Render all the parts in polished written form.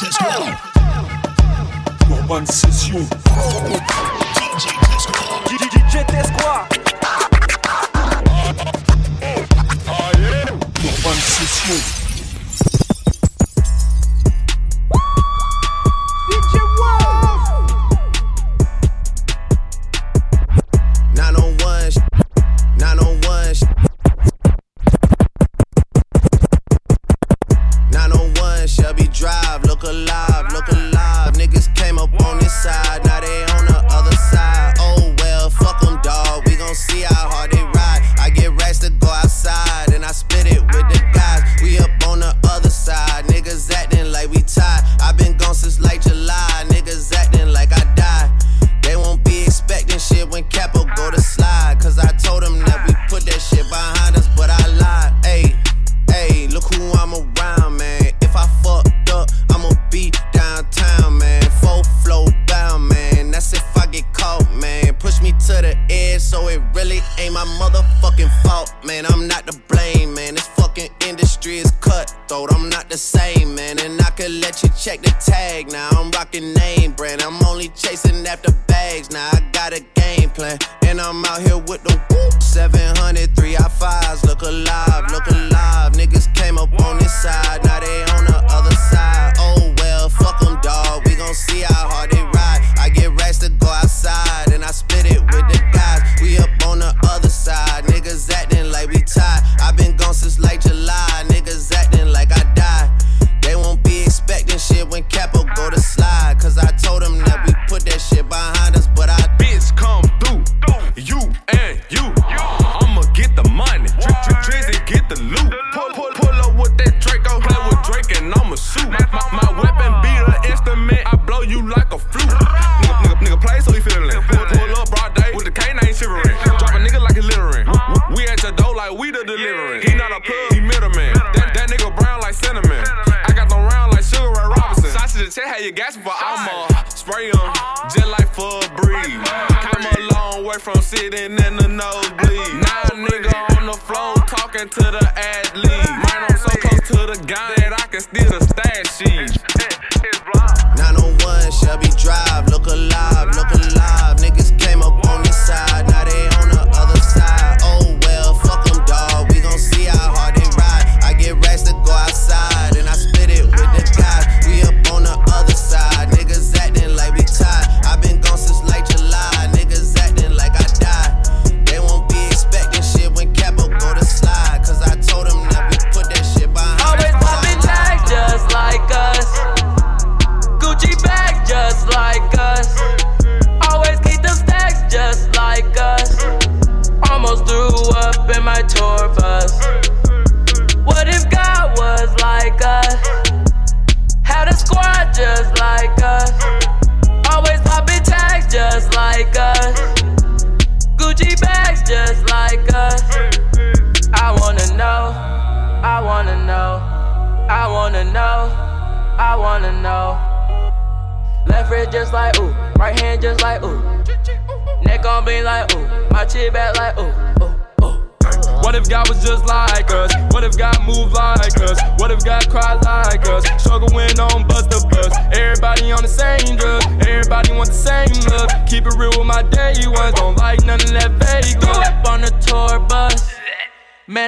Tesskoi. Urban Session. DJ Tesskoi. DJ Tesskoi. Urban Session.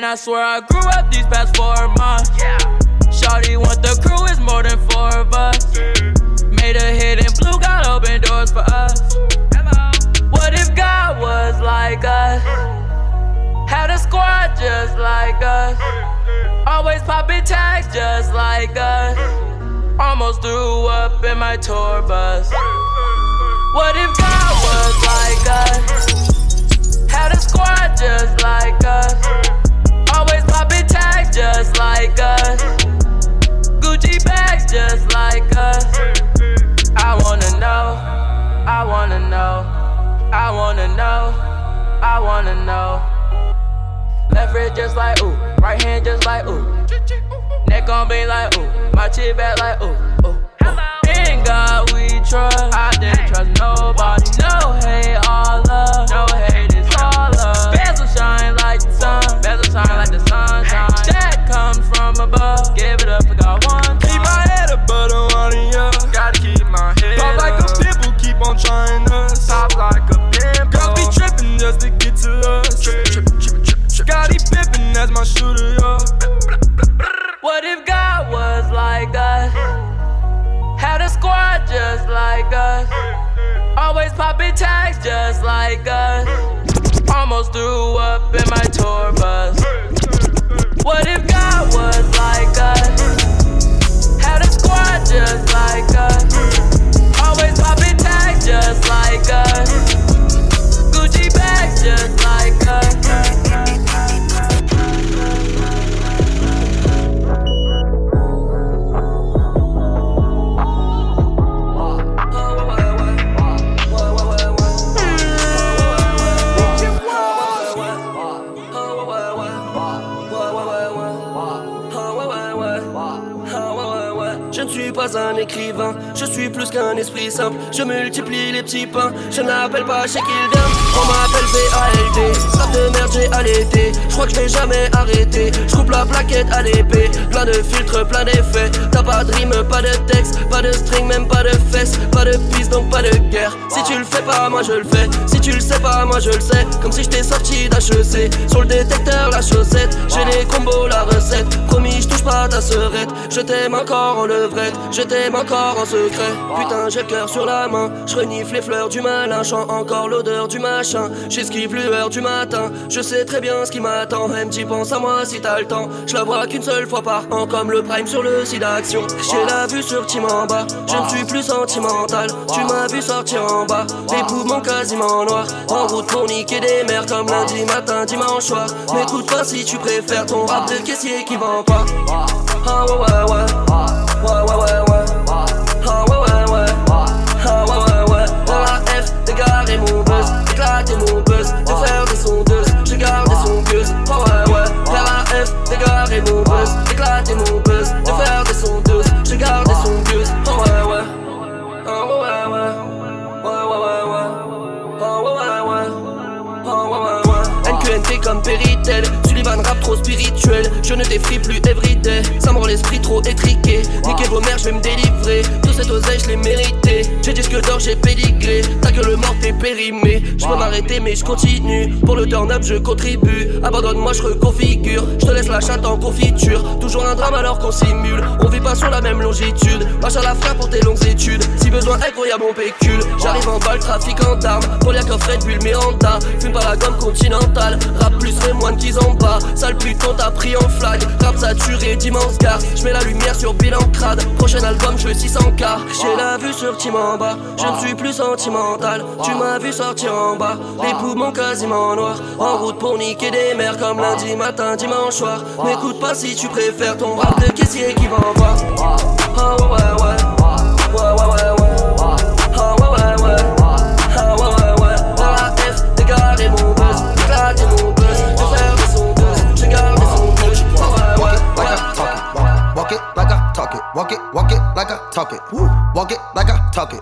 I swear I grew up these past 4 months. Yeah. Shawty want the crew, it's more than 4 of us. Made a hit in blue, God opened doors for us. What if God was like us? Had a squad just like us. Always popping tags just like us. Almost threw up in my tour bus. What if God was like us? Had a squad just like us. Always poppin' tags just like us. Gucci bags just like us. I wanna know, I wanna know, I wanna know, I wanna know. Left wrist just like ooh, right hand just like ooh. Neck on bling like ooh, my chin back like ooh, ooh. In God we trust, I didn't trust nobody. No hate, all love, no hate is all love. Bezel shine like the sun, bezel shine like the sunshine. That comes from above, give it up for God one time. Keep my head above the water. yeah. What if God was like us? Had a squad just like us. Always popping tags just like us. Almost threw up in my tour bus. What if God was like us? Had a squad just like us. Always popping tags just like us. Gucci bags just like us. Je suis pas un écrivain, je suis plus qu'un esprit simple. Je multiplie les petits pains, je n'appelle pas chez Kildan. On m'appelle VALD, ça de merde j'ai allaité. Je crois que je vais jamais arrêter, je coupe la plaquette à l'épée. Plein de filtres, plein d'effets, t'as pas de rime, pas de texte. Pas de string, même pas de fesses, pas de piste donc pas de guerre. Si tu le fais pas, moi je le fais, si tu le sais pas, moi je le sais. Comme si j'étais sorti d'HEC, sur le détecteur la chaussette. J'ai les combos, la recette, promis je touche pas ta serette. Je t'aime encore en levrette, je t'aime encore en secret. Putain j'ai le cœur sur la main, je renifle les fleurs du malin. Chant encore l'odeur du machin, j'esquive l'heure du matin. Je sais très bien ce qui m'attend, MJ pense à moi si t'as le temps. Je la vois qu'une seule fois par an, comme le prime sur le site d'action. J'ai la vue sur Tim en bas, je ne suis plus sentimental. Tu m'as vu sortir en bas, les poumons quasiment noirs. En route pour niquer des mères comme lundi matin, dimanche soir. M'écoute pas si tu préfères ton rap de caissier qui vend pas. Ah ouais ouais ouais, ouais ouais ouais. Ah ouais ouais ouais, ah ouais ouais ouais. Dans la F, dégarer mon buzz, éclater mon buzz. De faire des sondeuses, j'ai gardé son buzz. Ah ouais ouais. Dans la F, dégarer mon buzz, éclater mon buzz. De faire des sondeuses, j'ai gardé son buzz. Ah ouais ouais, ah ouais ouais, ouais ouais ouais, ah ouais ouais, ah ouais ouais. NQNT comme Péritel. Van rap trop spirituel, je ne t'effrie plus everyday. Ça me rend l'esprit trop étriqué. Niquez vos mères, je vais me délivrer. Tout cette oseille, je l'ai mérité. J'ai disque d'or, j'ai pédigré. Ta gueule morte est périmée. Je peux m'arrêter, mais je continue. Pour le turn up, je contribue. Abandonne-moi, je reconfigure. Je te laisse la chatte en confiture. Toujours un drame alors qu'on simule. On vit pas sur la même longitude. Marche à la frappe pour tes longues études. Si besoin, écroyable, mon pécule. J'arrive en balle, trafic en d'armes. Poliakov, Red Bull, Miranda. Fume par la gomme continentale. Rap plus les moines qu'ils en bas. Sale putain t'as pris en flag. Rap saturé d'immense gars. J'mets la lumière sur bilan crade. Prochain album je veux 600K. J'ai la vue sur Tim en bas, je ne suis plus sentimental. Tu m'as vu sortir en bas, les poumons quasiment noirs. En route pour niquer des mères comme lundi matin, dimanche soir. M'écoute pas si tu préfères ton rap de caissier qui va en voir. Ah ouais ouais ouais, ouais ouais ouais ouais. Ah ouais ouais ouais, ah ouais ouais ouais. Dans la F, dégarer mon buzz, éclater mon buzz. Je faire des sons. Walk it like I talk it. Walk it like I talk it. Walk it like I talk it.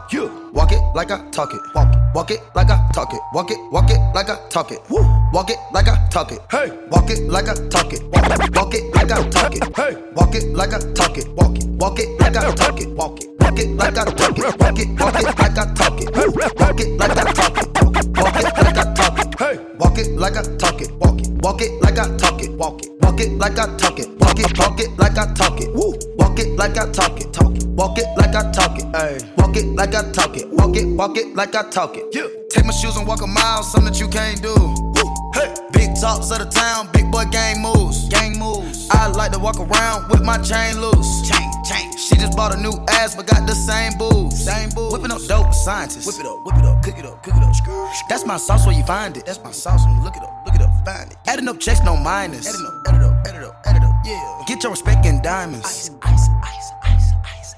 Walk it like I talk it. Walk it like I talk it. Walk it like I talk it. Walk it like I talk it. Hey, walk it like I talk it. Walk it like I talk it. Hey, walk it like I talk it. Walk it like I talk it. Walk it like I talk it. Walk it like I talk it. Walk it like I talk it. Walk it like I talk it. Hey, walk it like I talk it. Walk it like I talk it. Walk it like I talk it. Walk it like I talk it. Walk it like I talk it. Walk it like I talk it. Walk it like I talk it. Walk it like I talk it. Take my shoes and walk a mile, something that you can't do. Hey. Big talks of the town, big boy gang moves. Gang moves. I like to walk around with my chain loose. Chain. She just bought a new ass, but got the same boobs. Whipping up dope with scientists. Whip it up, cook it up, cook it up. That's my sauce where you find it. That's my sauce when you look it up, find it. Adding up checks, no minus. Add it up, yeah. Get your respect in diamonds. Ice.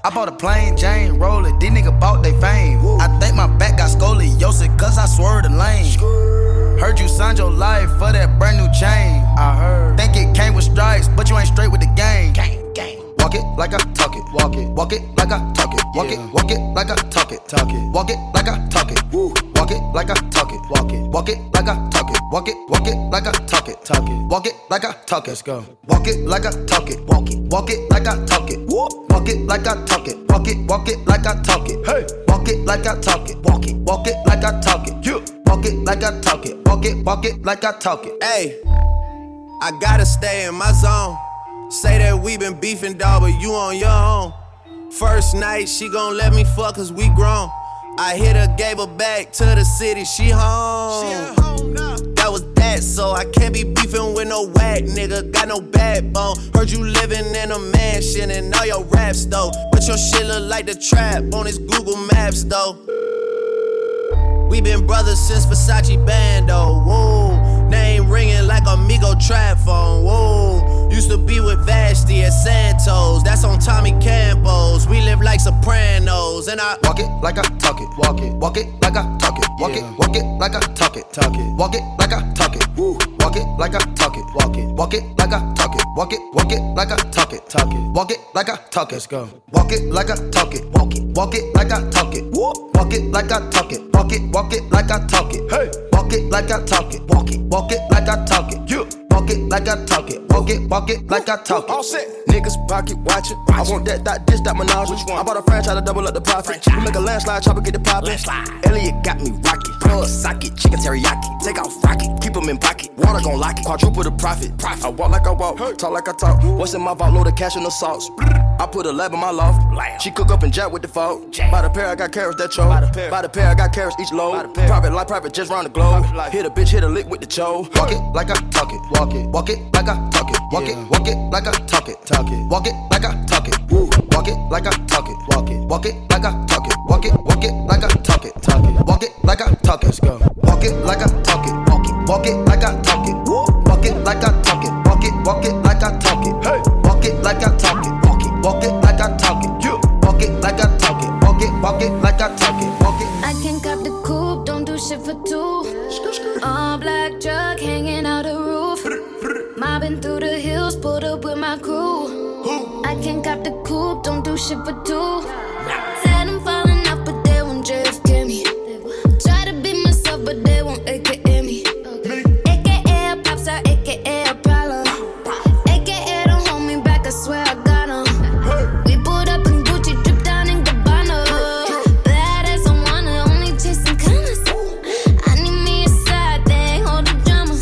I bought a plain Jane roller. These niggas bought they fame. Woo. I think my back got scoliosis, cause I swerved the lane. Heard you signed your life for that brand new chain. I heard. Think it came with stripes, but you ain't straight with the game. Gang. Walk it like I talk it. Walk it like I talk it. Walk it like I talk it. Walk it like I talk it. Walk it like I talk it. Walk it like I talk it. Walk it like I talk it. Walk it like I talk it. Let's go. Walk it like I talk it. Walk it like I talk it. Walk it like I talk it. Walk it like I talk it. Hey. Walk it like I talk it. Walk it like I talk it. Walk it like I talk it. Walk it like I talk it. Hey. I gotta stay in my zone. Say that we been beefing, dawg, but you on your own. First night, she gon' let me fuck cause we grown. I hit her, gave her back to the city, she home. She home now. That was that, so I can't be beefing with no whack nigga. Got no backbone. Heard you living in a mansion and all your raps though. But your shit look like the trap on his Google Maps though. We been brothers since Versace Bando. Woo, name ringing like Amigo trap phone. Woo, used to be with Vashti at Santos. That's on Tommy Campos. We live like Sopranos, and I walk it like I talk it. Walk it like I talk it. Walk it, walk it like I talk it. Talk it, walk it like I talk it. Woo. Walk it like I talk it. Walk it, walk it like I talk it. Walk it like I talk it. Talk it, walk it like I talk it. Let's go. Walk it like I talk it. Walk it like I talk it. Walk it like I talk it. Walk it like I talk it. Hey, walk it like I talk it. Walk it like I talk it. You. Walk it like I talk it. Walk it like I talk it. All set. Niggas pocket watchin'. I want that, this, that menage. Which one? I bought a franchise to double up the profit. We make a landslide, chopper get the poppin'. Elliot got me rockin'. Plug socket, chicken teriyaki. Take off rocket, keep 'em in pocket. Water gon' lock it. Quadruple the profit. I walk like I walk, talk like I talk. What's in my vault? Load of cash and the sauce. I put a lab in my loft. She cook up and jack with the fault. By the pair, I got carrots that choke. By the pair, I got carrots each load. Private life, private just round the globe. Hit a bitch, hit a lick with the choke. Walk it like I talk it. Walk it like I talk it. Walk it like I talk it. Talk it, walk it like I talk it. Woo. Walk it like I talk it. Walk it like I talk it. Walk it like I talk it. Talk it, walk it like I talk it. Let's go. Walk it like I talk it. Walk it like I talk it. Woo. Walk it like I talk it. Walk it like I talk it. Hey. Walk it like I talk it. Walk it like I talk it. You. Walk it like I talk it. Walk it like I talk it. Walk it. I can cop the coupe, don't do shit for two. All black truck hanging out the roof. Mobbing through the hills, pulled up with my crew. I can cop the coupe, don't do shit for two. Said I'm falling off, but they won't JFK me. Try to be myself, but they won't AKA me. AKA a pop star, AKA a problem. AKA don't hold me back, I swear I got 'em. We pulled up in Gucci, dripped down in Gabbana. Badass, I'm wanna only chasing commas. I need me a side thing, hold the drama.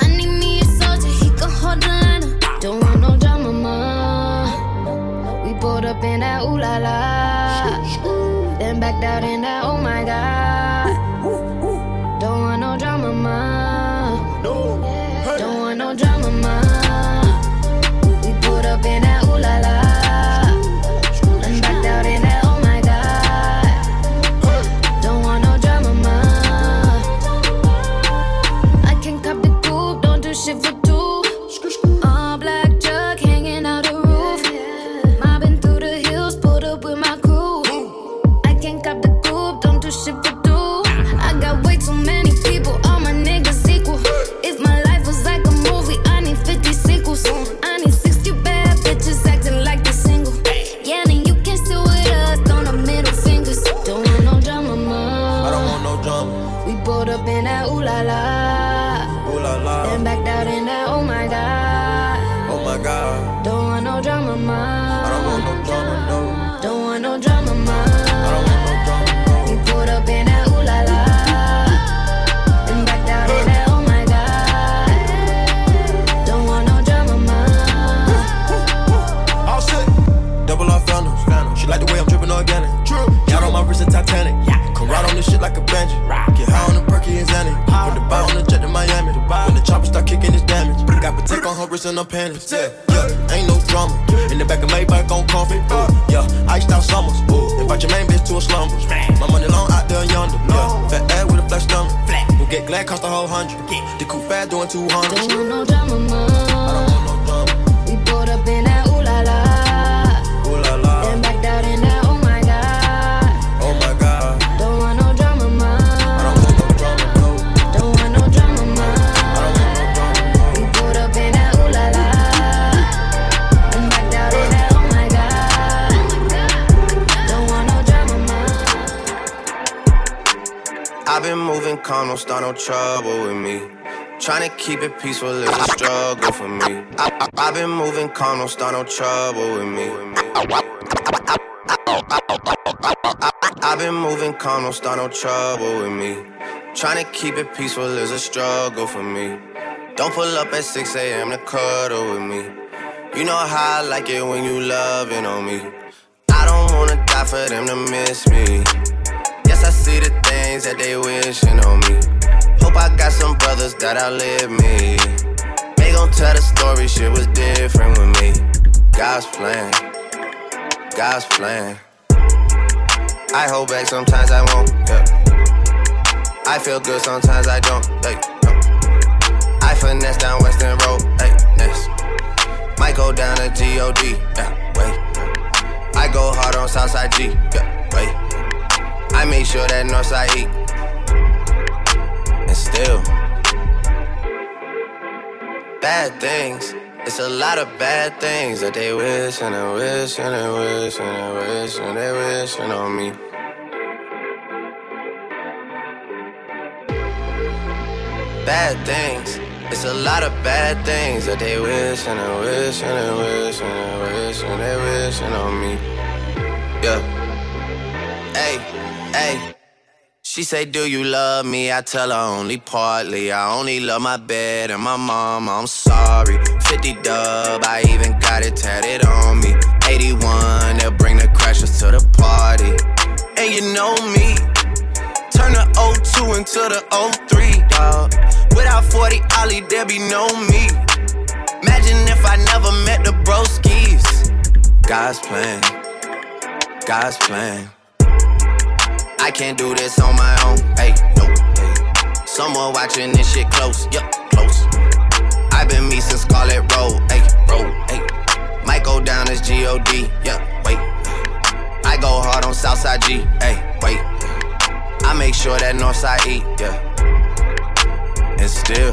I need me a soldier, he can hold the line up. Don't want no drama, ma. We pulled up in that ooh la la, then backed out in that oh my god. Don't want no drama, ma. Don't want no drama, ma. We pulled up in that ooh la la. In her panties, ain't no drama. In the back of Maybach on comfy, iced out summers. Invite your main bitch to a slumber. My money long out there yonder, Fat ass with a flat stomach. We'll get glad cost a whole 100. The coupe fast doing 200. Don't want no drama, ma. I don't want no drama. We pulled up in that ooh la la, ooh la la, and backed out in that oh my god, oh my god. Don't want no drama, ma. I don't want no drama, no. Don't want no drama, ma. I don't want no drama. We pulled up in that. I've been moving calm, don't start no trouble with me. Tryna keep it peaceful is a struggle for me. I've been moving calm, don't start no trouble with me. I've been moving calm, don't start no trouble with me. Tryna keep it peaceful is a struggle for me. Don't pull up at 6 a.m. to cuddle with me. You know how I like it when you loving on me. I don't wanna die for them to miss me. Yes, I see the things that they wishing on me. Hope I got some brothers that outlive me. They gon' tell the story, shit was different with me. God's plan, God's plan. I hold back, sometimes I won't, yeah. I feel good, sometimes I don't, like, no. I finesse down Western Road, like, next. Might go down to G.O.D., yeah, wait. I go hard on Southside G, yeah, wait. I make sure that Northside E. And still, bad things. It's a lot of bad things that they wishin' and wishin' and wishin' and wishin' they wishin' on me. Bad things. It's a lot of bad things that they wishin' and wishin' and wishin' and wishin' they wishin' on me. Yeah. Hey, hey. She say, do you love me? I tell her only partly. I only love my bed and my mama, I'm sorry. 50 dub, I even got it tatted on me. 81, they'll bring the crashers to the party. And you know me, turn the 02 into the 03, dawg. Without 40 Ollie, there be no me. Imagine if I never met the broskies. God's plan, God's plan. I can't do this on my own, hey, no, hey. Someone watching this shit close, yeah, close. I've been me since Scarlet Road, hey, road, hey. Might go down as G.O.D., yeah, wait. I go hard on Southside G, hey, wait. I make sure that Northside E, yeah. And still,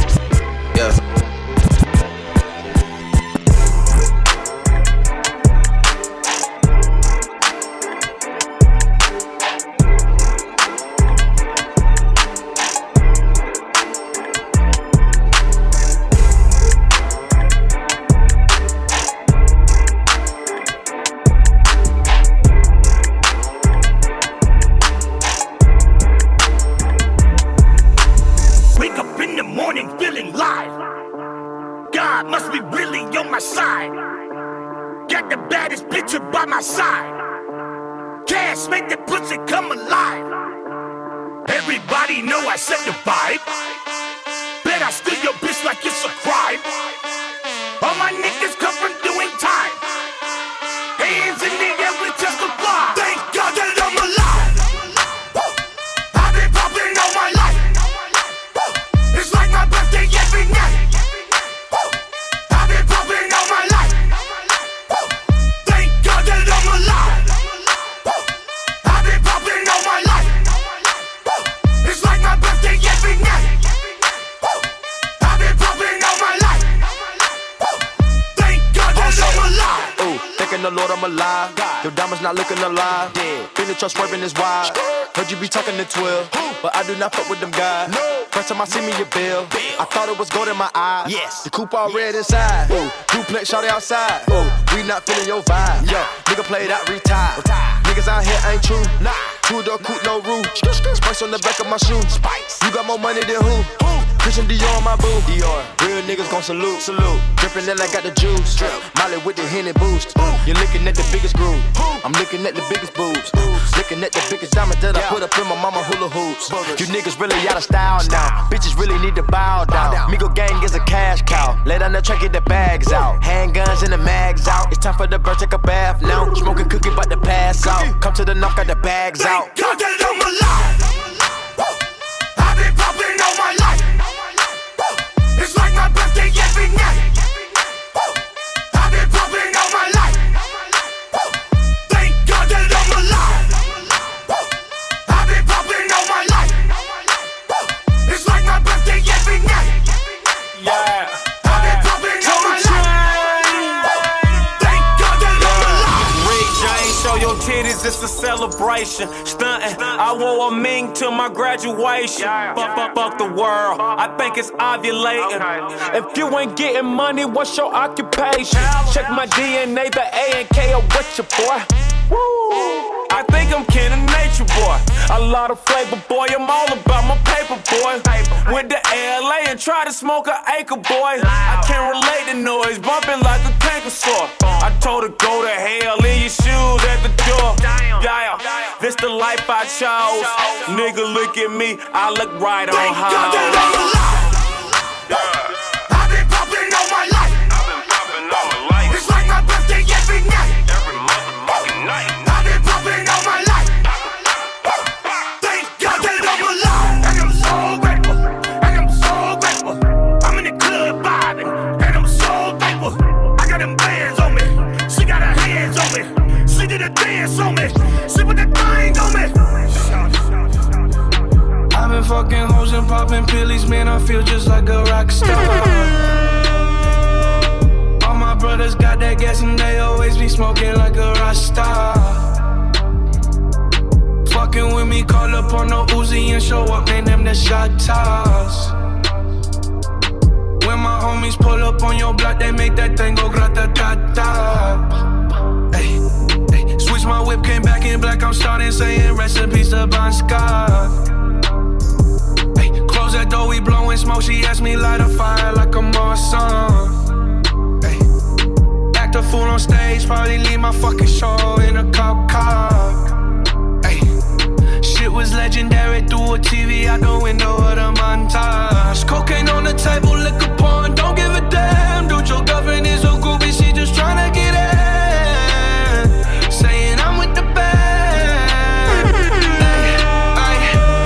Yeah. Yes, the coupe all red inside. Ooh, duplex shorty outside. Ooh, we not feeling your vibe. Yo, nigga played out, retired. Niggas out here ain't true. Nah, two-door coupe, no roof. Spice on the back of my shoe. Spice. You got more money than who? Christian Dior on my boo. Dior. Real niggas gon' salute. Salute. Drippin' that I got the juice. Drip. Molly with the Henny boost. Ooh. You're looking at the biggest groove. Ooh. I'm looking at the biggest boobs. Ooh. Looking at the biggest diamond that I put up in my mama hula hoops. Boogers. You niggas really out of style now. Bitches really need to bow down. Migo gang is a cash cow. Lay down the track, get the bags out. Handguns and the mags out. It's time for the bird, take a bath now. Smoking cookie, but the pass out. Come to the knock, got the bags out. God that I'm alive. I've been popping all my life. It's like my birthday every night. I've been popping all my life. Thank God that I'm alive. I've been popping all my life. It's like my birthday every night. Yeah. I've been popping all my life. Thank God that I'm alive. Red Giant, show your titties. inflation. Stunting, I wore a mink till my graduation. Fuck the world, I think it's ovulating. If you ain't getting money, what's your occupation? Check my DNA, the A and K are with you, boy. Woo! I think I'm kin of nature, boy. A lot of flavor, boy. I'm all about my paper, boy. Went to LA and tried to smoke an acre, boy. I can't relate to noise, bumping like a tanker saw. I told her go to hell, leave your shoes at the door. Yeah, this the life I chose. Nigga, look at me, I look right on high. Fucking hoes and popping pillies, man, I feel just like a rock star. All my brothers got that gas and they always be smoking like a Rasta. Fucking with me, call up on no Uzi and show up, man, them the shot toss. When my homies pull up on your block, they make that thing go grata-ta-ta. Ay, switch my whip, came back in black, I'm starting saying recipes to Bon Scott. That door, we blowing smoke, she asked me light a fire like a Marsan. Ay. Act a fool on stage, probably leave my fucking show in a cop car. Ay. Shit was legendary, through a TV out the window of the montage. Cocaine on the table, liquor porn, don't give a damn. Dude, your girlfriend is so goofy, she just tryna get in. Saying I'm with the band. Ay.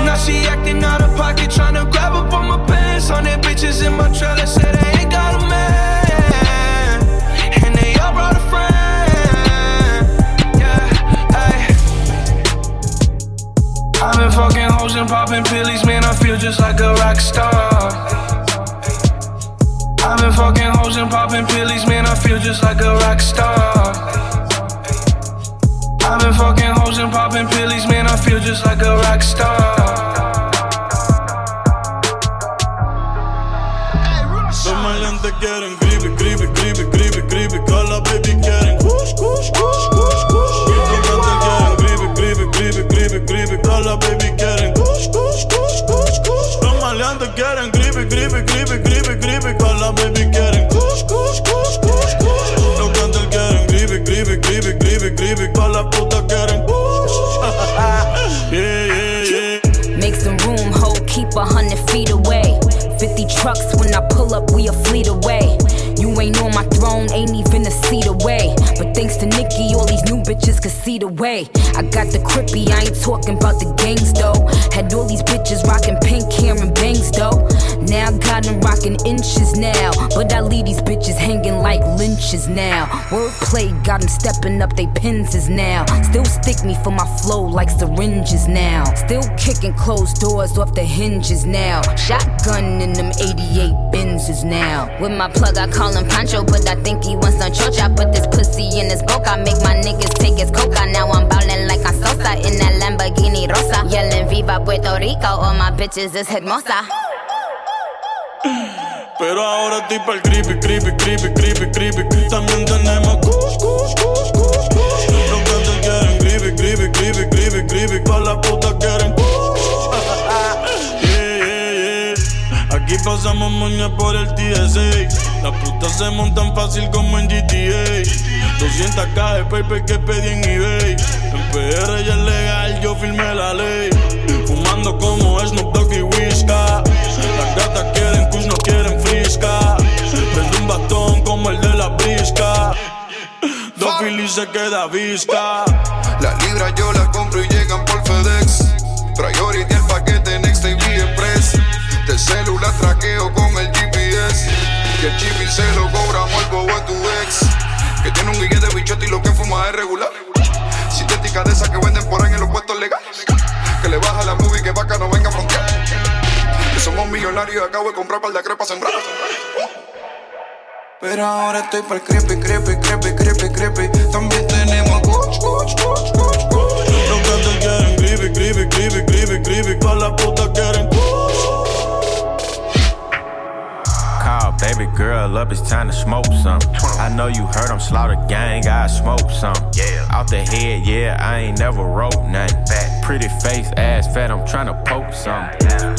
Now she acting out of pocket, tryna grab up on my pants. 100 bitches in my trailer, said I ain't got a man, and they all brought a friend. Yeah, ayy. I've been fucking hoes and popping pillies, man, I feel just like a rock star. I've been fucking hoes and popping pillies, man, I feel just like a rock star. I've been fucking hoes and popping pillies, man, I feel just like a rock star. Te quieren gribi, gribi, gribi, gribi, gribi. Call a baby quieren kush, kush, kush, kush, kush. Te quieren gribi, gribi, gribi, gribi, gribi. Call a baby quieren kush, kush, kush, kush, kush. Los maleantes quieren gribi, gribi, gribi, gribi, gribi. Call a baby quieren kush, kush, kush, kush, kush. Los cantantes quieren gribi, gribi, gribi, gribi, gribi. Call la puta quieren kush. Yeah, yeah, yeah. Make some room, ho, keep 100 feet away. 50 trucks, when I pull up, we a fleet away. You ain't on my throne, ain't even a seat away. But thanks to Nikki, all these new bitches can see the way. I got the crippy, I ain't talking about the gangs though. Had all these bitches rocking pink hair and bangs though. Now got them rocking inches now. But I leave these bitches hanging like lynches now. Wordplay got them stepping up, they pins is now. Still stick me for my flow like syringes now. Still kicking closed doors off the hinges now. Shotgun in them 88 Benzes now. With my plug, I call him Pancho, but I think he wants some chocha. Put this pussy in his boca, make my niggas take his coca. Now I'm ballin' like I'm Sosa in that Lamborghini Rosa. Yelling Viva Puerto Rico, all my bitches is hermosa. Pero ahora tipo el creepy, creepy, creepy, creepy, creepy. También tenemos kush, kush, kush, kush, kush. Los cantos quieren creepy, creepy, creepy, creepy, creepy. Pa' la puta quieren kush. Yeah, yeah, yeah. Aquí pasamos moña por el TSA. Las putas se montan fácil como en GTA. 200k de paper que pedí en eBay. En PR ya es legal, yo firmé la ley. Fumando como Snoop Dogg y Whiskas. Las gatas quieren kush, no quieren frisca. Prende un bastón como el de la brisca. Dos filis se queda visca. Las libras yo las compro y llegan por FedEx. Priority el paquete Next TV Express. Del celular traqueo con el GPS. Que el chip y se lo cobramos al bobo a tu ex. Que tiene un guille de bichote y lo que fuma es regular. Sintética de esas que venden por ahí en los puestos legales. Que le baja la movie que vaca no venga a frontear. Que somos millonarios y acabo de comprar par de crepas sembradas. Pero ahora estoy pa'l creepy, creepy, creepy, creepy, creepy. También tenemos kush, kush, kush, kush, kush. Grieving, toda la puta quieren Call baby girl up, it's time to smoke some. I know you heard I'm slaughter gang, I smoke some. Out the head, yeah, I ain't never wrote nothing. Pretty face, ass fat, I'm tryna poke some.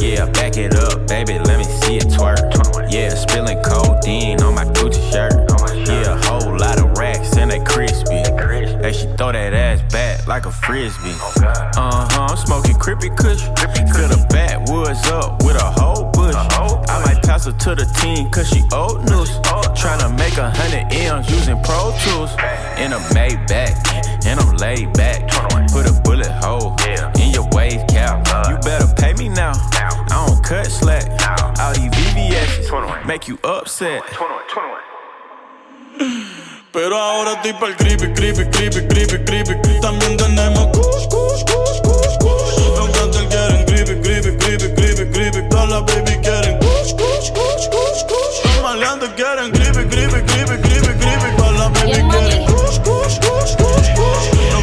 Yeah, back it up, baby, let me see it twerk. Yeah, spilling codeine on my Gucci shirt. Yeah, a whole lot of racks and they crispy. Hey, she throw that ass back like a frisbee. I'm smoking crippy cushion. Fill the backwoods up with a whole bush. I might pass her to the team cause she old news. Tryna make 100 M's using Pro Tools. In a Maybach, and I'm laid back. Put a bullet hole in your wave cap. You better pay me now, I don't cut slack. All these VVS's make you upset. Pero ahora estoy pa'l creepy. También tenemos kush. Los cantantes quieren creepy. Todas las baby quieren kush. Los maleantes quieren creepy. Todas las baby quieren kush. Los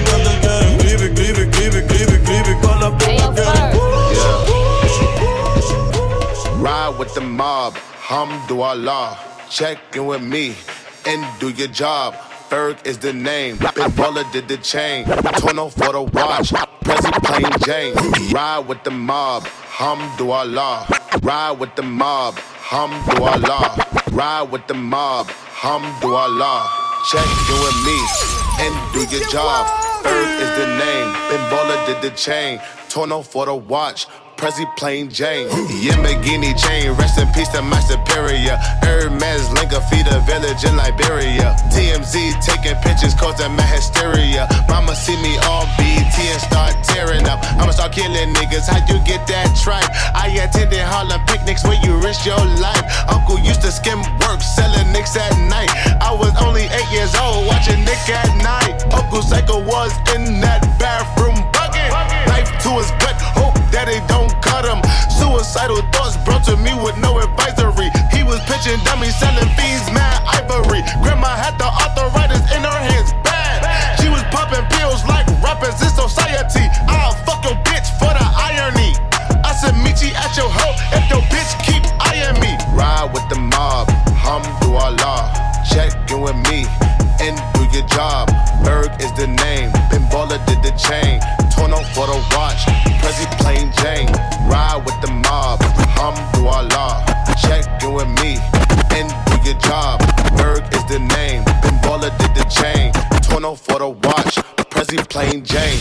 cantantes quieren creepy. Todas las baby quieren kush. Ride with the mob, Alhamdulillah. Check in with me. And do your job. Ferg is the name. Big Baller did the chain. Torno for the watch. Prezi plain Jane. Ride with the mob. Alhamdulillah. Ride with the mob. Alhamdulillah. Ride with the mob. Alhamdulillah. Check you and me. And do your job. Ferg is the name. Big Baller did the chain. Torno for the watch. Prezi plain Jane, Yamagini chain, rest in peace to my superior. Hermes Linka feed a village in Liberia. TMZ taking pictures causing my hysteria. Mama see me on BT and start tearing up. I'ma start killing niggas, how you get that tripe? I attended Harlem picnics where you risk your life. Uncle used to skim work, selling nicks at night. I was only 8 years old, watching Nick at night. Uncle Psycho was in that bathroom bucket. Knife to his gut, hope that it don't cut him. Suicidal thoughts brought to me with no advisory. He was pitching dummies, selling fiends, mad ivory. Grandma had the arthritis in her hands, bad. She was popping pills like rappers in society. I'll fuck your bitch for the irony. I said meet you at your hoe if your bitch keep eyeing me. Ride with the mob, Alhamdulillah. Check in with me and do your job. Berg is the name, Pinballer did the chain. Torn off for the watch, Prezi plain Jane. Ride with the mob, Alhamdulillah. Check you and me, and do your job. Berg is the name, Pinballer did the chain. Torn off for the watch, Prezi plain Jane.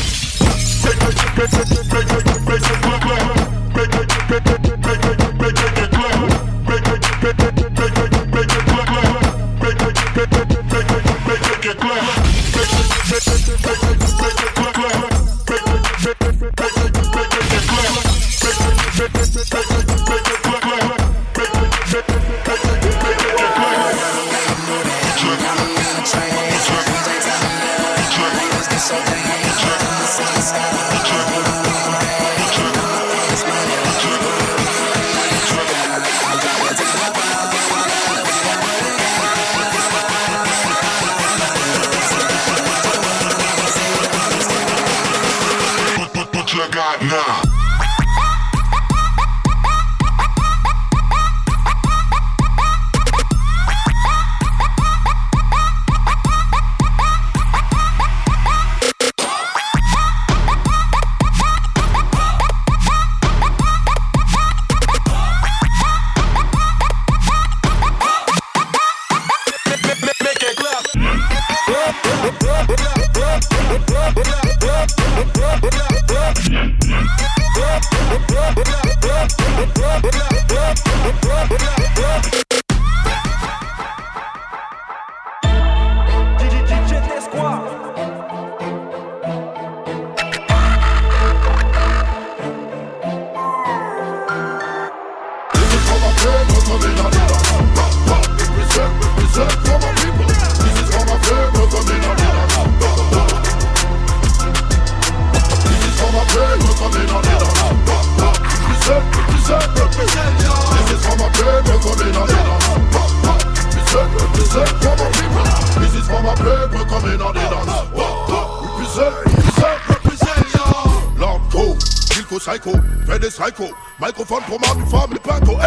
psycho, fais des psychos. Microphone pour ma femme, les pinko, oh.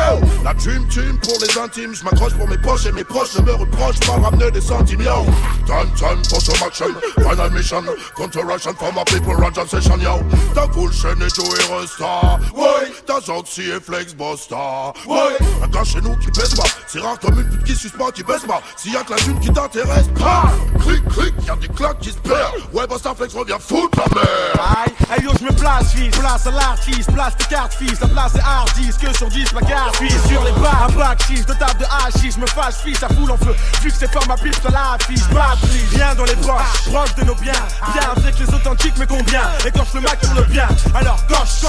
La dream team pour les intimes, je m'accroche pour mes poches et mes proches ne me reprochent pas ramener des centimes. Yo, time for some action, final mission, counteraction for my people, Rajan session. Yo, ta cool chaîne et tout est resta, ouais. Ta Zoxy et Flex Bosta, ouais. Un gars chez nous qui baisse pas, c'est rare comme une pute qui suce pas, qui baisse pas. S'il y a que la lune qui t'intéresse, pas. Clic, clic, y'a des claques qui se perdent. Ouais, Bosta Flex revient foutre la merde. Aïe, yo, je me place, fils, place à l'artiste, place tes cartes, fils. Là c'est hard 10, que sur 10 ma carte suis sur les barres, un bac 6, de table de hachis. Me fâche, fils, ça foule en feu, vu que c'est pas ma piste, la fiche. Batterie, bien dans les proches, proche de nos biens. Bien avec les authentiques, mais combien. Et quand je le mac pour le bien, alors coche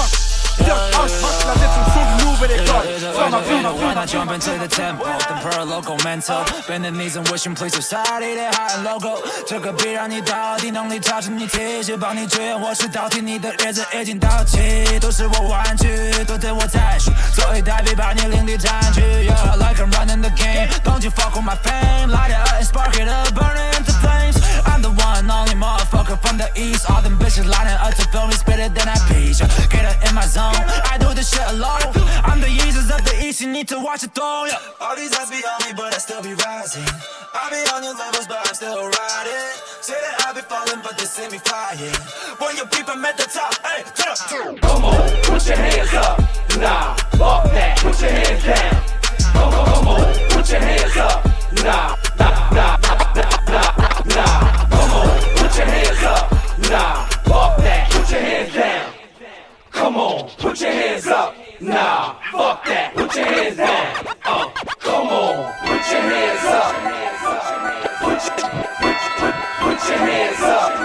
pioche, hoche, la tête sur le son du nouvel école. From a blue, wanna jump into the tempo. The per local mental, bend the knees and wish in place society, they high and logo. 这个必让你到底能力超出你体质，帮你追， 我是倒替你的日子已经到期， 都是我玩具， 都对我赞许，所以代币把你领地占据。 Yeah, like I'm running the game, don't you fuck with my fame. Light it up and spark it up, burn it into flames. I'm the one, only motherfucker from the east. All them bitches lining up to film me, spit it, then I peach. Get up in my zone, I do this shit alone. I'm the Jesus of the east, you need to watch it though. Yeah. All these eyes be on me, but I still be rising. I be on your levels, but I'm still riding. Say that I be falling, but they see me flying. When your people at the top, hey, turn up. Come on, put your hands up. Nah, fuck that, put your hands down. Come on, come on, put your hands up. Nah. Come on, put your hands up. Nah, fuck that, put your hands down. Come on, put your hands up. Nah, fuck that, put your hands down. Come on, put your hands up. Put your hands up.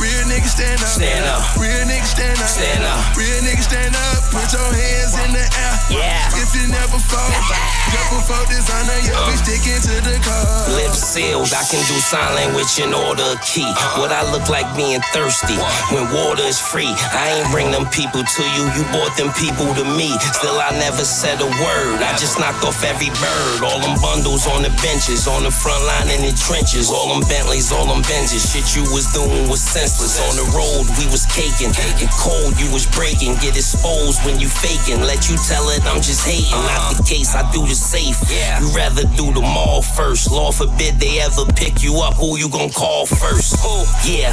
Real nigga stand up, real nigga stand up, stand up, real nigga stand up, stand up, real nigga stand up, put your hands in the air. Yeah. If you never fall, never fall designer, you'll be sticking to the cause. Lips sealed, I can do sign language in order key. What I look like being thirsty when water is free. I ain't bring them people to you, you brought them people to me. Still I never said a word, I just knocked off every bird. All them bundles on the benches, on the front line in the trenches. All them Bentleys, all them Benzes, shit you was doing was senseless. On the road, we was caking, and cold, you was breaking. Get exposed when you faking, let you tell it I'm just hating. Not the case, I do the safe. Yeah. You rather do the mall first. Lord forbid they ever pick you up. Who you gon' call first? Who? Yeah,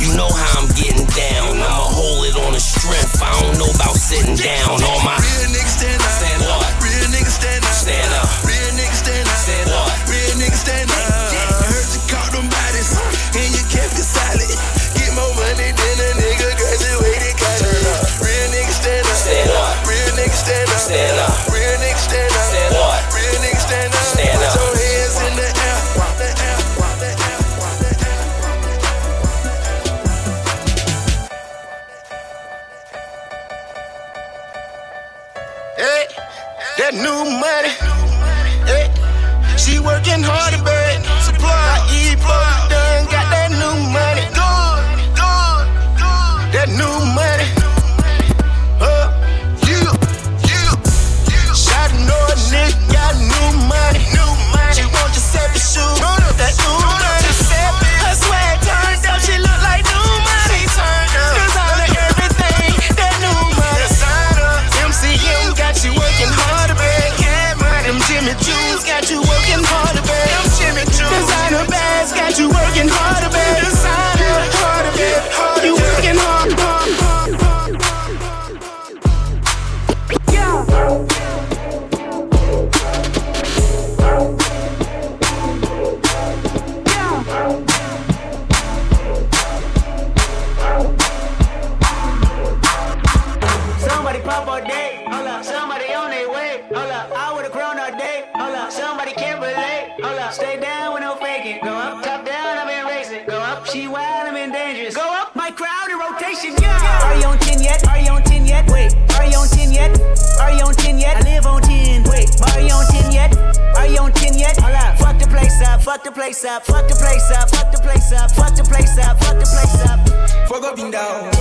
you know how I'm getting down. I'ma hold it on a strength. I don't know about sitting down. All my real niggas stand up. Stand up. Real niggas stand up. Stand up. Real niggas stand up. Stand up. Real niggas stand up. Heard you caught them bodies and you kept it solid. Get more money than a nigga graduated college. Real niggas stand up. Stand up. Real niggas stand up. Stand up. Real niggas stand up. Stand up. Real niggas stand up. Stand up. Put your hands in the air. Hey, that new money. Hey, she working hard and burning. Supply, E-block, done got that new money. Good. That new money. Fuck the place up, fuck the place up, fuck the place up, fuck the place up, fuck the place up. Fuck up and down,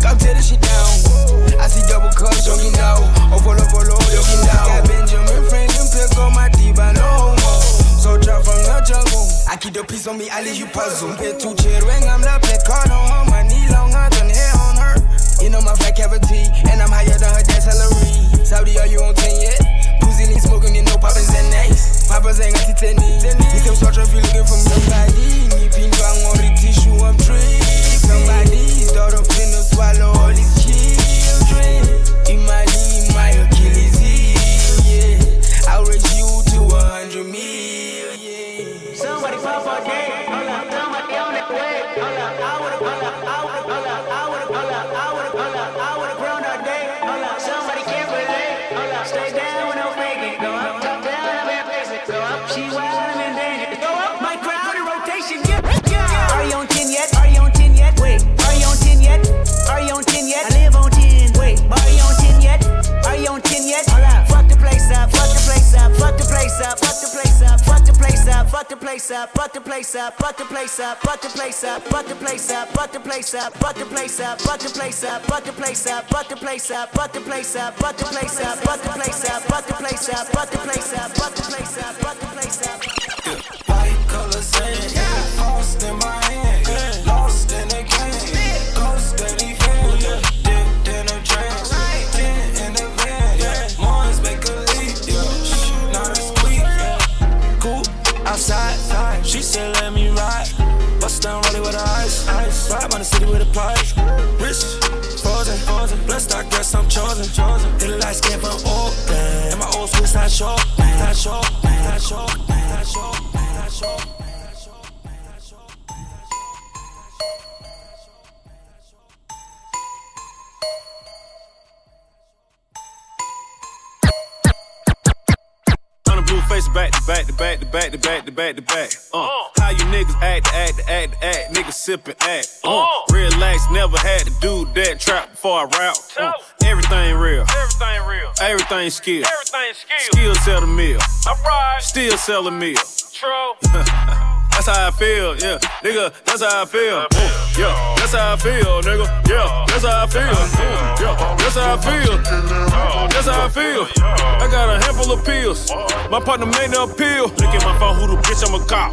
come tear this shit down. I see double cups, jogging down. Oh, follow, jogging down. Got Benjamin Franklin, pick on my T-Bone, no more. So drop from the jungle. I keep the peace on me, I leave you puzzled. Petuche ring, I'm not black card on my knee longer than hair on her. You know my fat cavity, and I'm higher than her dad's salary. Saudi, are you on 10 yet? Pussy ain't smoking, you know Papa's and nice. Papa's ain't got to 10 knees. You can start if you looking for somebody. Me pink bang on the tissue, I'm free. Somebody's daughter finna swallow all these children. Imali, my Achilles heel, yeah. I'll raise you to 100 million. Somebody pop a day, somebody on the way. I would've grown a day. Somebody can't relate. Stay down with no faking. Go up, top down, I'm in basic. Go up, she wild, I'm in danger. Go up, my crowd, put a rotation, yeah. Are you on 10 yet? Are you on 10 yet? Wait, are you on 10 yet? Are you on 10 yet? I live on 10. Wait, are you on 10 yet? Are you on 10 yet? Fuck the place up, fuck the place up, fuck the place up, fuck the place up, fuck the place up, fuck the place up, fuck the place up, fuck the place up, fuck the place up, fuck the place up, fuck the place up, fuck the place up, fuck the place up, fuck the place up, fuck the place up, fuck the place up, fuck the place up, fuck the place up, fuck the place up, fuck the place up, fuck the place up, fuck the place up. White color sand, lost in my hand, lost in the game, ghost steady fan, dipped in a trance. Outside, she said let me ride. Bust down rolling with her eyes. Ride by the city with a pipe. Rich, frozen. Blessed, I guess I'm chosen. Hit a light skin from Oakland. And my old school's not short. Not short. Back to back. How you niggas act, niggas sippin' act. Relax, never had to do that trap before I rap. Everything real. Everything skill. Still sell the meal. Alright. Still sell the meal. True. That's how I feel, yeah. Nigga, that's how I feel. Yeah, that's how I feel, nigga. Yeah, that's how I feel. Yeah, that's how I feel. That's how I feel. I got a handful of pills. My partner made the appeal. Look at my phone, who the bitch, I'm a cop.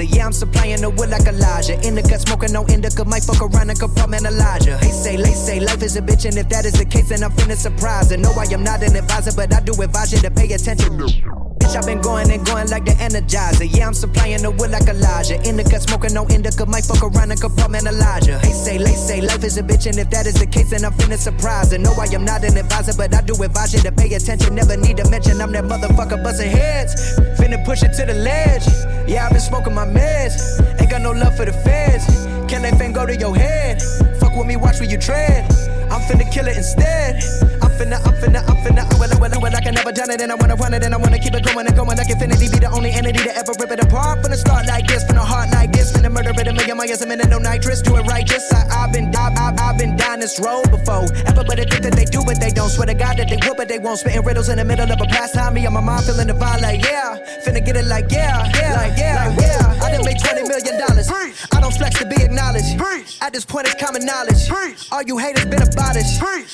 Yeah, I'm supplying the wood like Elijah. Indica, smoking no indica. Might fuck around and compartmentalize ya. They say, life is a bitch. And if that is the case, then I'm finna surprise her. No, I am not an advisor, but I do advise you to pay attention. Bitch, I've been going like the energizer. Yeah, I'm supplying the wood like Elijah. Indica, smoking no indica. Might fuck around and compartmentalize ya. They say, life is a bitch. And if that is the case, then I'm finna surprise her. No, I am not an advisor, but I do advise you to pay attention. Never need to mention I'm that motherfucker busting heads. Finna push it to the ledge. Yeah, I've been smoking my meds. Ain't got no love for the feds. Can't let fame go to your head. Fuck with me, watch where you tread. I'm finna kill it instead. I'm finna. I can never done it, and I wanna run it, and I wanna keep it going and going. Like infinity be the only entity to ever rip it apart. Finna start like this, finna heart like this, finna murder it a million miles a minute, no nitrous. Do it righteous. I've been down this road before. Everybody think that they do, but they don't. Swear to God that they will, but they won't. Spitting riddles in the middle of a pastime. Me on my mind feeling the vibe like yeah. Finna get it like yeah, like yeah, like, yeah. Like, yeah. I done made $20 million. I don't flex to be acknowledged. At this point, it's common knowledge. All you haters been about it.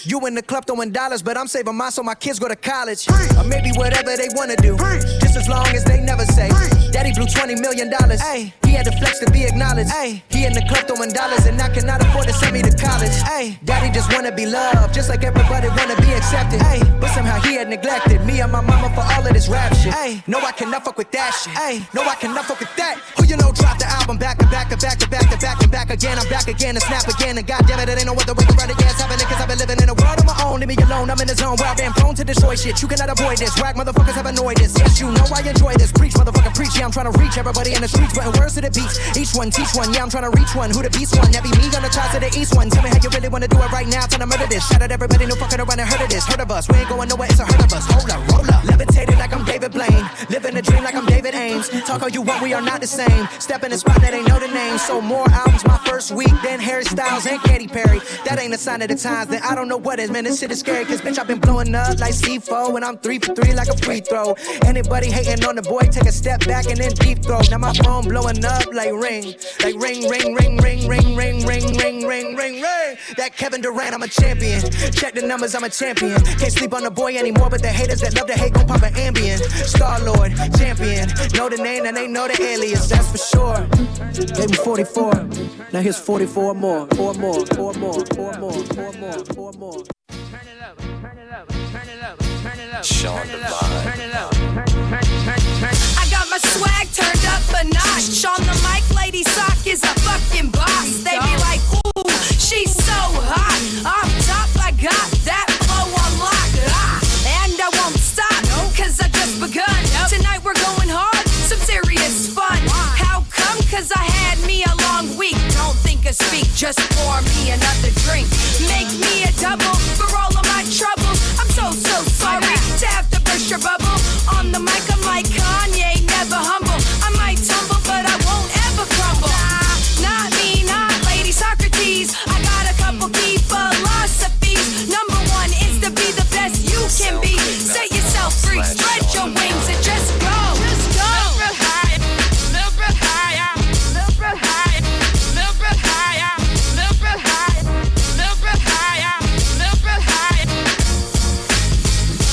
You in the club throwing dollars, but I'm saving mine so my kids go to college. Or maybe whatever they wanna do. Just as long as they never say. Daddy blew $20 million. Ay. He had to flex to be acknowledged. Ay. He in the club throwing dollars, and I cannot afford to send me to college. Ay. Daddy just wanna be loved, just like everybody wanna be accepted. Ay. But somehow he had neglected me and my mama for all of this rap shit. Ay. No, I cannot fuck with that shit. Ay. No, I cannot fuck with that. Who you know dropped the album back again. I'm back again and snap again, and goddamn it, it ain't no other way around it. Yeah, it's happening 'cause I've been living in a world of my own. Leave me alone, I'm in the zone where I've been prone to destroy shit. You cannot avoid this, whack motherfuckers have annoyed this. Yes, you know I enjoy this, preach motherfucker preach. Yeah, I'm trying to reach everybody in the streets, putting words to the beats. Each one teach one, yeah, I'm trying to reach one. Who the beast one, that be me on the top of the east one. Tell me how you really wanna do it right now, trying to murder this. Shout out everybody, no fucking around and heard of this. Heard of us, we ain't going nowhere, it's a hurt of us. Hold up, roll up, levitated like I'm David Blaine. Living a dream like I'm David Ames. Talk all you want, we are not the same. Step in a spot that ain't know the name. So more albums my first week than Harry Styles and Katy Perry. That ain't a sign of the times, then I don't know what is, man. This shit is scary, cause bitch, I've been blowing up like C4, and I'm 3 for 3 like a free throw. Anybody hating on the boy, take a step back and then deep throw. Now my phone blowing up like ring, ring, ring, ring, ring, ring, ring, ring, ring, ring, ring. That Kevin Durant, I'm a champion. Check the numbers, I'm a champion. Can't sleep on the boy anymore, but the haters that love to hate gon' pop an ambient. Star-Lord, champion. Know the name and they know the alias, that's for sure. Gave me 44, now here's 44 more. Four more, four more, four more, four more, four more. Turn it up, turn it up, turn it up, turn it up, turn it up, turn it up, turn. I got my swag turned up a notch. On the mic, Lady Sock is a fucking boss. They be like, ooh, she's so hot. Off top, I got that flow on lock. And I won't stop, cause I just begun. Tonight we're going hard, some serious fun. How come? Cause I had me a long week. Don't think I speak, just pour me another drink. Make me a double for all of my troubles. I'm so, so sorry to have to burst your bubble. On the mic, I'm like Kanye, never humble. I might tumble, but I won't ever crumble. Nah, not me, not Lady Socrates. I got a couple key philosophies. Number one is to be the best you can be. Set yourself free, spread your wings, and just go. Just go. Little bit higher, little bit higher, little bit higher, little bit higher, little bit higher, little bit higher,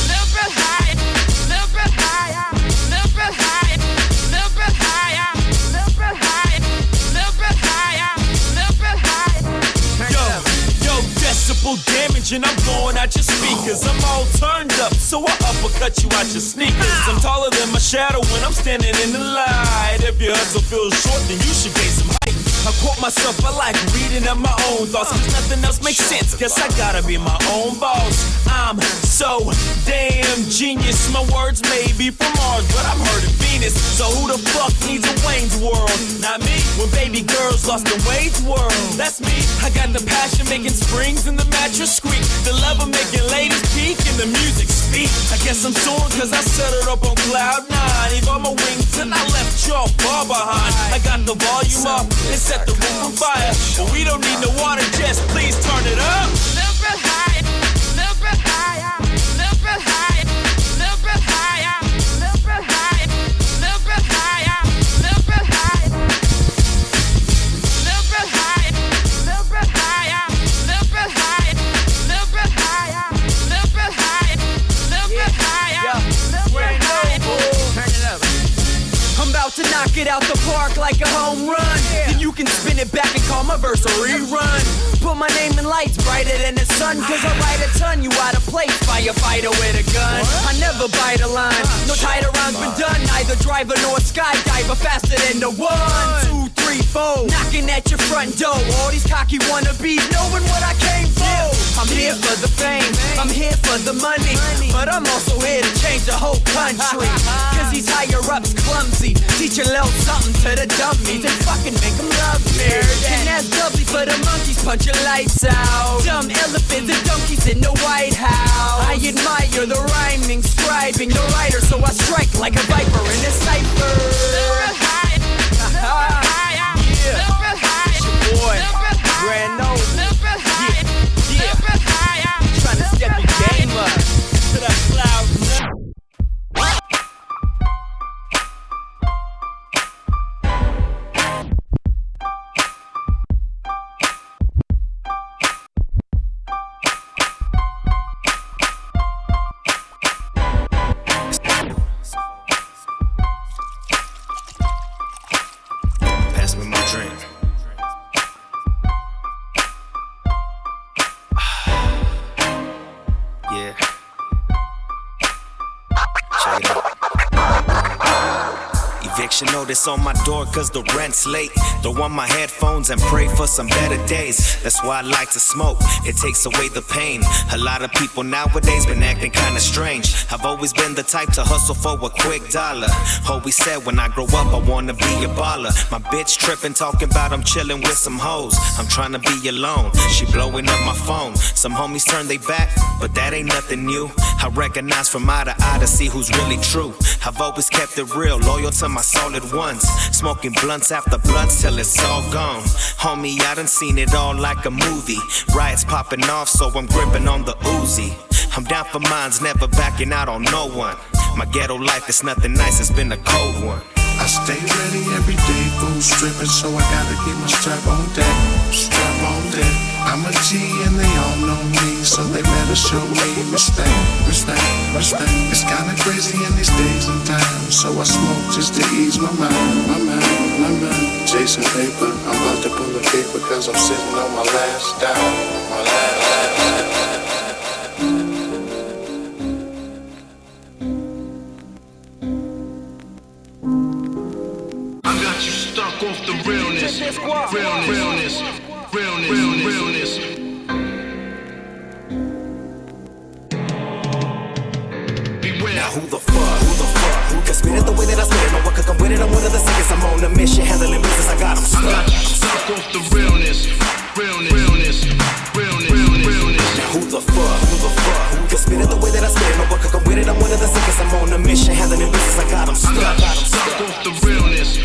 little bit higher, little bit higher, little bit higher, little bit higher, little bit higher, little bit higher, little bit higher. Yo, decibel damage, and I'm blowing out your speakers. I'm all turned up, so I uppercut you out your sneakers. I'm taller than my shadow when I'm standing in the light. If your hustle feels short, then you should gain some height. I quote myself, I like reading up my own thoughts, cause nothing else makes sense. Guess I gotta be my own boss. I'm so damn genius. My words may be from Mars, but I'm heard of Venus. So who the fuck needs a Wayne's World? Not me. When baby girls lost their way to world, that's me. I got the passion making springs in the mattress squeak, the love of making ladies peak and the music speak. I guess I'm soaring, cause I settled up on cloud nine. If I'm a wings and I left y'all far behind. I got the volume up, it's the roof on fire, but we don't need no water jets. Please turn it up. Little bit higher, little bit higher, little bit higher, little bit higher, little bit higher, little bit higher, little bit higher, little bit higher, little bit higher, little bit higher, little bit higher, little bit higher, little bit higher. Turn it up. I'm about to knock it out the park like a home run. You can spin it back and call my verse a rerun. Put my name in lights brighter than the sun, cause I write a ton, you out of place. Firefighter with a gun, I never bite a line. No tighter rounds been done, neither driver nor skydiver. Faster than the 1, 2, 3, 4. Knocking at your front door, all these cocky wannabes knowing what I came for. I'm here for the fame, I'm here for the money, but I'm also here to change the whole country. Cause these higher ups clumsy, teach a little something to the dummies and fucking make them love me. And that's doubly for the monkeys, punch your lights out. Dumb elephants and donkeys in the White House. I admire the rhyming, scribing, the writer, so I strike like a viper in a cipher. Super high, super high, super high, it's your boy, Grand Nose, super high, super high, trying to step your game up to the cloud. eviction notice on my door cause the rent's late. Throw on my headphones and pray for some better days. That's why I like to smoke, it takes away the pain. A lot of people nowadays been acting kinda strange. I've always been the type to hustle for a quick dollar. Always said when I grow up I wanna be a baller. My bitch trippin' talking about I'm chillin' with some hoes. I'm tryna be alone, she blowing up my phone. Some homies turn they back, but that ain't nothing new. I recognize from eye to eye to see who's really true. I've always kept it real, loyal to my solid ones. Smoking blunts after blunts till it's all gone. Homie, I done seen it all like a movie. Riots popping off, so I'm gripping on the Uzi. I'm down for mines, never backing out on no one. My ghetto life is nothing nice, it's been a cold one. I stay ready every day, booze stripping, so I gotta keep my strap on deck, strap on deck. I'm a G and they all know me, so they better show me respect, respect, respect. It's kinda crazy in these days and times, so I smoke just to ease my mind, my mind, my mind. Chasing paper, I'm about to pull a cake because I'm sitting on my last dime, my last. Off the realness, realness, realness, realness. Beware. Now who the fuck, who can spit it the way that I spit it? No one can come with it, I'm one of the sickest. I'm on a mission, handling business, I got 'em stuck. I got you stuck off the realness. Now who the fuck, who can spit it the way that I spit it? No one can come with it, I'm one of the sickest. I'm on a mission, handling business, I got 'em stuck. I got you stuck off the realness.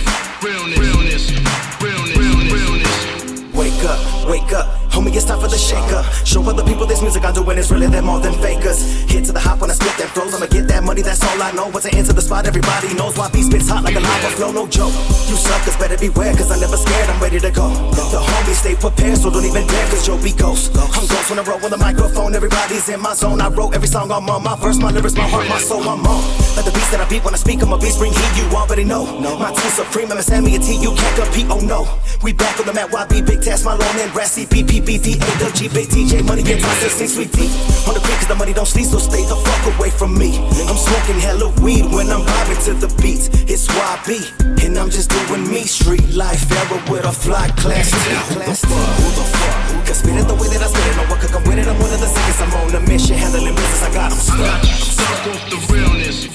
Wake up. Homie, it's time for the shake-up. Show other people this music I'm doing is really them more than fakers. Hit to the hop when I spit them flows, I'ma get that money, that's all I know. Once I enter the spot, everybody knows why these spits hot like a lava flow, no joke. You suckers better beware, cause I'm never scared, I'm ready to go. The homies stay prepared, so don't even dare, cause you'll be ghost. I'm ghost when I roll with a microphone, everybody's in my zone. I wrote every song I'm on, my verse, my lyrics, my heart, my soul, I'm on. Let the beats that I beat when I speak, I'm a beast, bring heat, you already know. My team supreme, I'ma send me a T, you can't compete, oh no. We back on the map, YB, Big Task, my loan, and Rassy, PP. BDAWGBTJ, money gets my 16 sweet tea. On the creek cause the money don't sleep, so stay the fuck away from me. I'm smoking hella weed when I'm vibing to the beats. It's YB, and I'm just doing me. Street life era with a fly class. Who the fuck, who can spit it the way that I spit it? No one can come with it, I'm one of the sickest. I'm on a mission, handling business, I got 'em stuck. I got you stuck off the realness.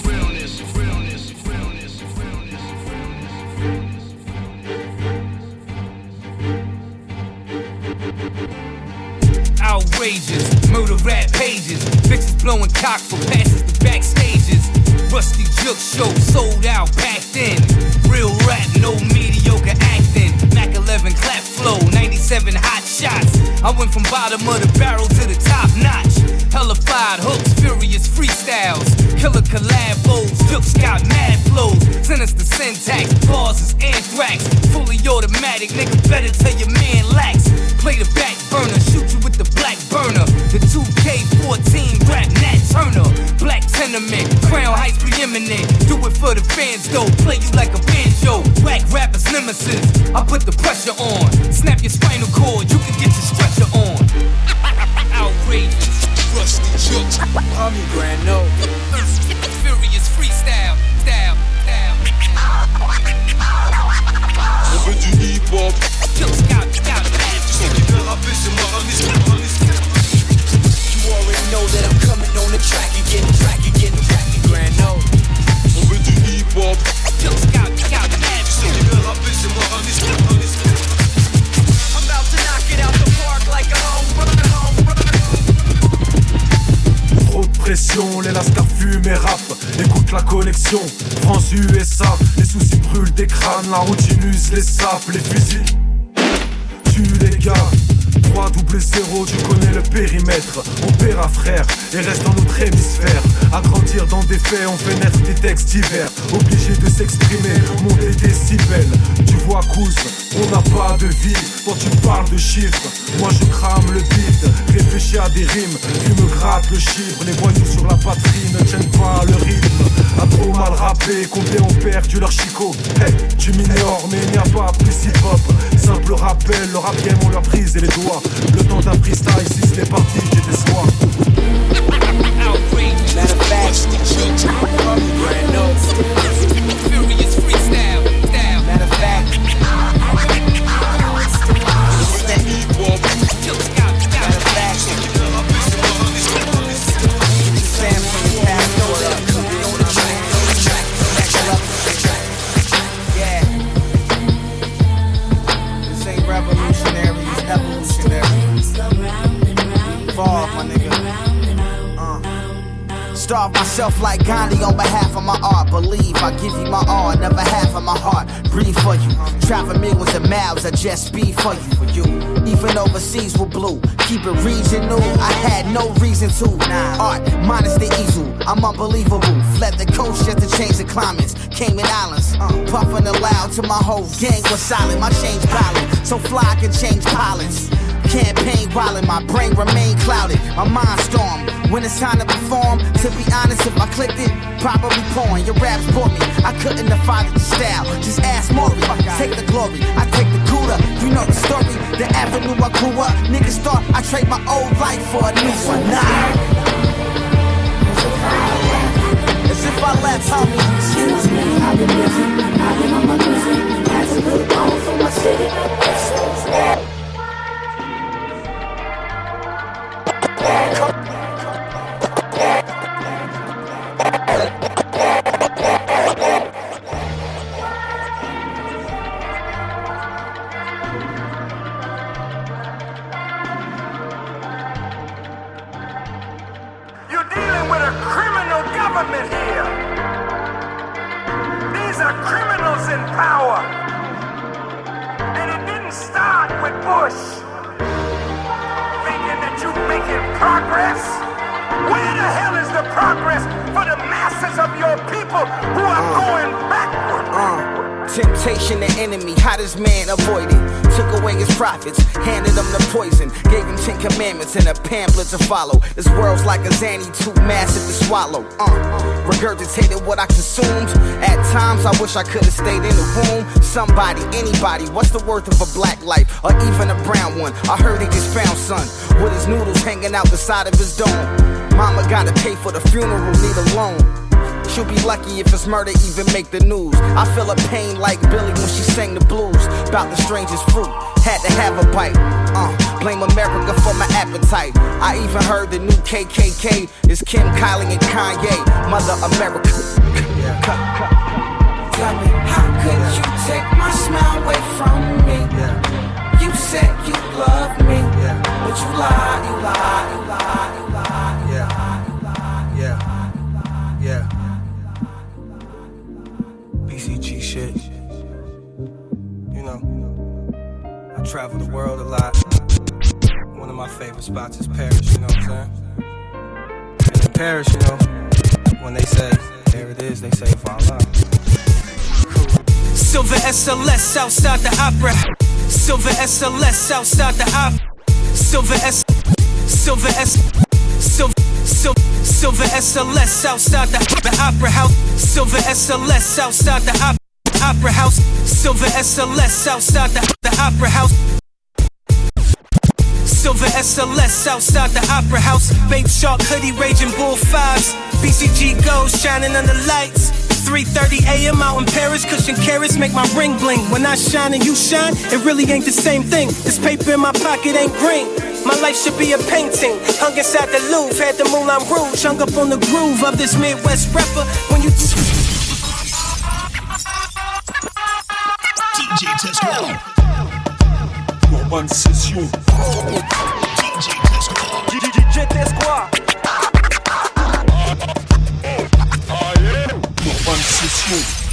Outrageous, murder rap pages, bitches blowing cock for passes to back stages. Rusty Juke show sold out, packed in. Real rap, no mediocre acting. Mac 11 clap flow, 97 hot shots. I went from bottom of the barrel to the top notch. Hellified hooks, furious freestyles. Killer collabos, Jukes got mad flows. Sinister syntax, bars is anthrax. Fully automatic, nigga better tell your man lax. Play the back burner, shoot you with the black burner. The 2K14 rap Nat Turner. Black tenement, Crown Heights preeminent. Do it for the fans though, play you like a banjo. Whack rappers nemesis, I put the pressure on. Snap your spinal cord, you can get your stretcher on. Outrageous, Rusty Jukes, Homie Grano, furious freestyle, style. Never do hip hop. Jukes got bad. You already know that I'm coming on the track again, Grano. On veut du hip hop. I'm about to knock it out the park like a home run. Trop de pression, les lascars fument et rappent. Écoute la connexion, France-USA. Les soucis brûlent des crânes, la routine use les sapes, les fusils. Les gars, 300, tu connais le périmètre. On paiera frère et reste dans notre hémisphère. À grandir dans des faits, on fait naître des textes divers. Obligé de s'exprimer, monter des décibels. Tu vois cous, on n'a pas de vie. Quand tu parles de chiffres, moi je crame le beat. Réfléchis à des rimes, tu me grattes le chiffre. Les voyous sur la patrie ne tiennent pas le rythme. A trop mal rappé, combien ont perdu leur chicot. Hey, tu m'ignores mais il n'y a pas plus hip-hop. Simple rappel, leur rap game on leur prise et les doigts. Le temps d'un freestyle, si c'est parti, tu déçois. Matter of fact, Grano, furious freestyle. my nigga. Starve myself like Gandhi on behalf of my art. Believe I give you my all, never half of my heart. Breathe for you. Travel millions of miles, I just speed for you. Even overseas with blue. Keep it regional, I had no reason to. Art, minus the easel, I'm unbelievable. Fled the coast just to change the climates. Cayman Islands, puffing aloud till my whole gang was silent. My change pilot, so fly I can change pilots. Campaign wildin', my brain remain clouded. My mind storm, when it's time to perform. To be honest, if I clicked it, probably porn. Your raps bore me, I couldn't define the style. Just ask Maury, take the glory, I take the Cuda. You know the story, the avenue I grew up. Niggas thought I trade my old life for a new one. Nah. As if I left, homie. Excuse me, I've been busy. I've been on my music. That's a good one for my city. To follow. This world's like a Xanny, too massive to swallow. Regurgitated what I consumed. At times I wish I could have stayed in the womb. Somebody, anybody, what's the worth of a black life? Or even a brown one? I heard he just found son with his noodles hanging out the side of his dome. Mama gotta pay for the funeral, leave alone. She'll be lucky if it's murder even make the news. I feel a pain like Billy when she sang the blues about the strangest fruit, had to have a bite. Blame America for my appetite. I even heard the new KKK is Kim, Kylie, and Kanye. Mother America. Tell me, how could you take my smile away from me? You said you loved me, but you lied, you lied, you lied, you lied, you lied, you lied, you lied. Yeah. BCG shit, you know, I travel the world a lot. One of my favorite spots is Paris, you know what I'm saying? And in Paris, you know, when they say, there it is, they say, voila. Silver SLS outside the opera. Silver SLS outside the opera. Silver S, Silver S, Silver, Silver. Silver SLS outside the opera house. Silver SLS outside the opera house. Silver SLS outside the opera house. Silver SLS outside the opera house. Babe shark hoodie, raging bull fives. BCG gold shining under lights. 3:30 a.m. out in Paris, cushion carrots make my ring bling. When I shine and you shine, it really ain't the same thing. This paper in my pocket ain't green. My life should be a painting, hung inside the Louvre, had the Moulin Rouge, hung up on the groove of this Midwest rapper. When you DJ Tesskoi. Norman Session. DJ Tesskoi. DJ Tesskoi. Norman Session.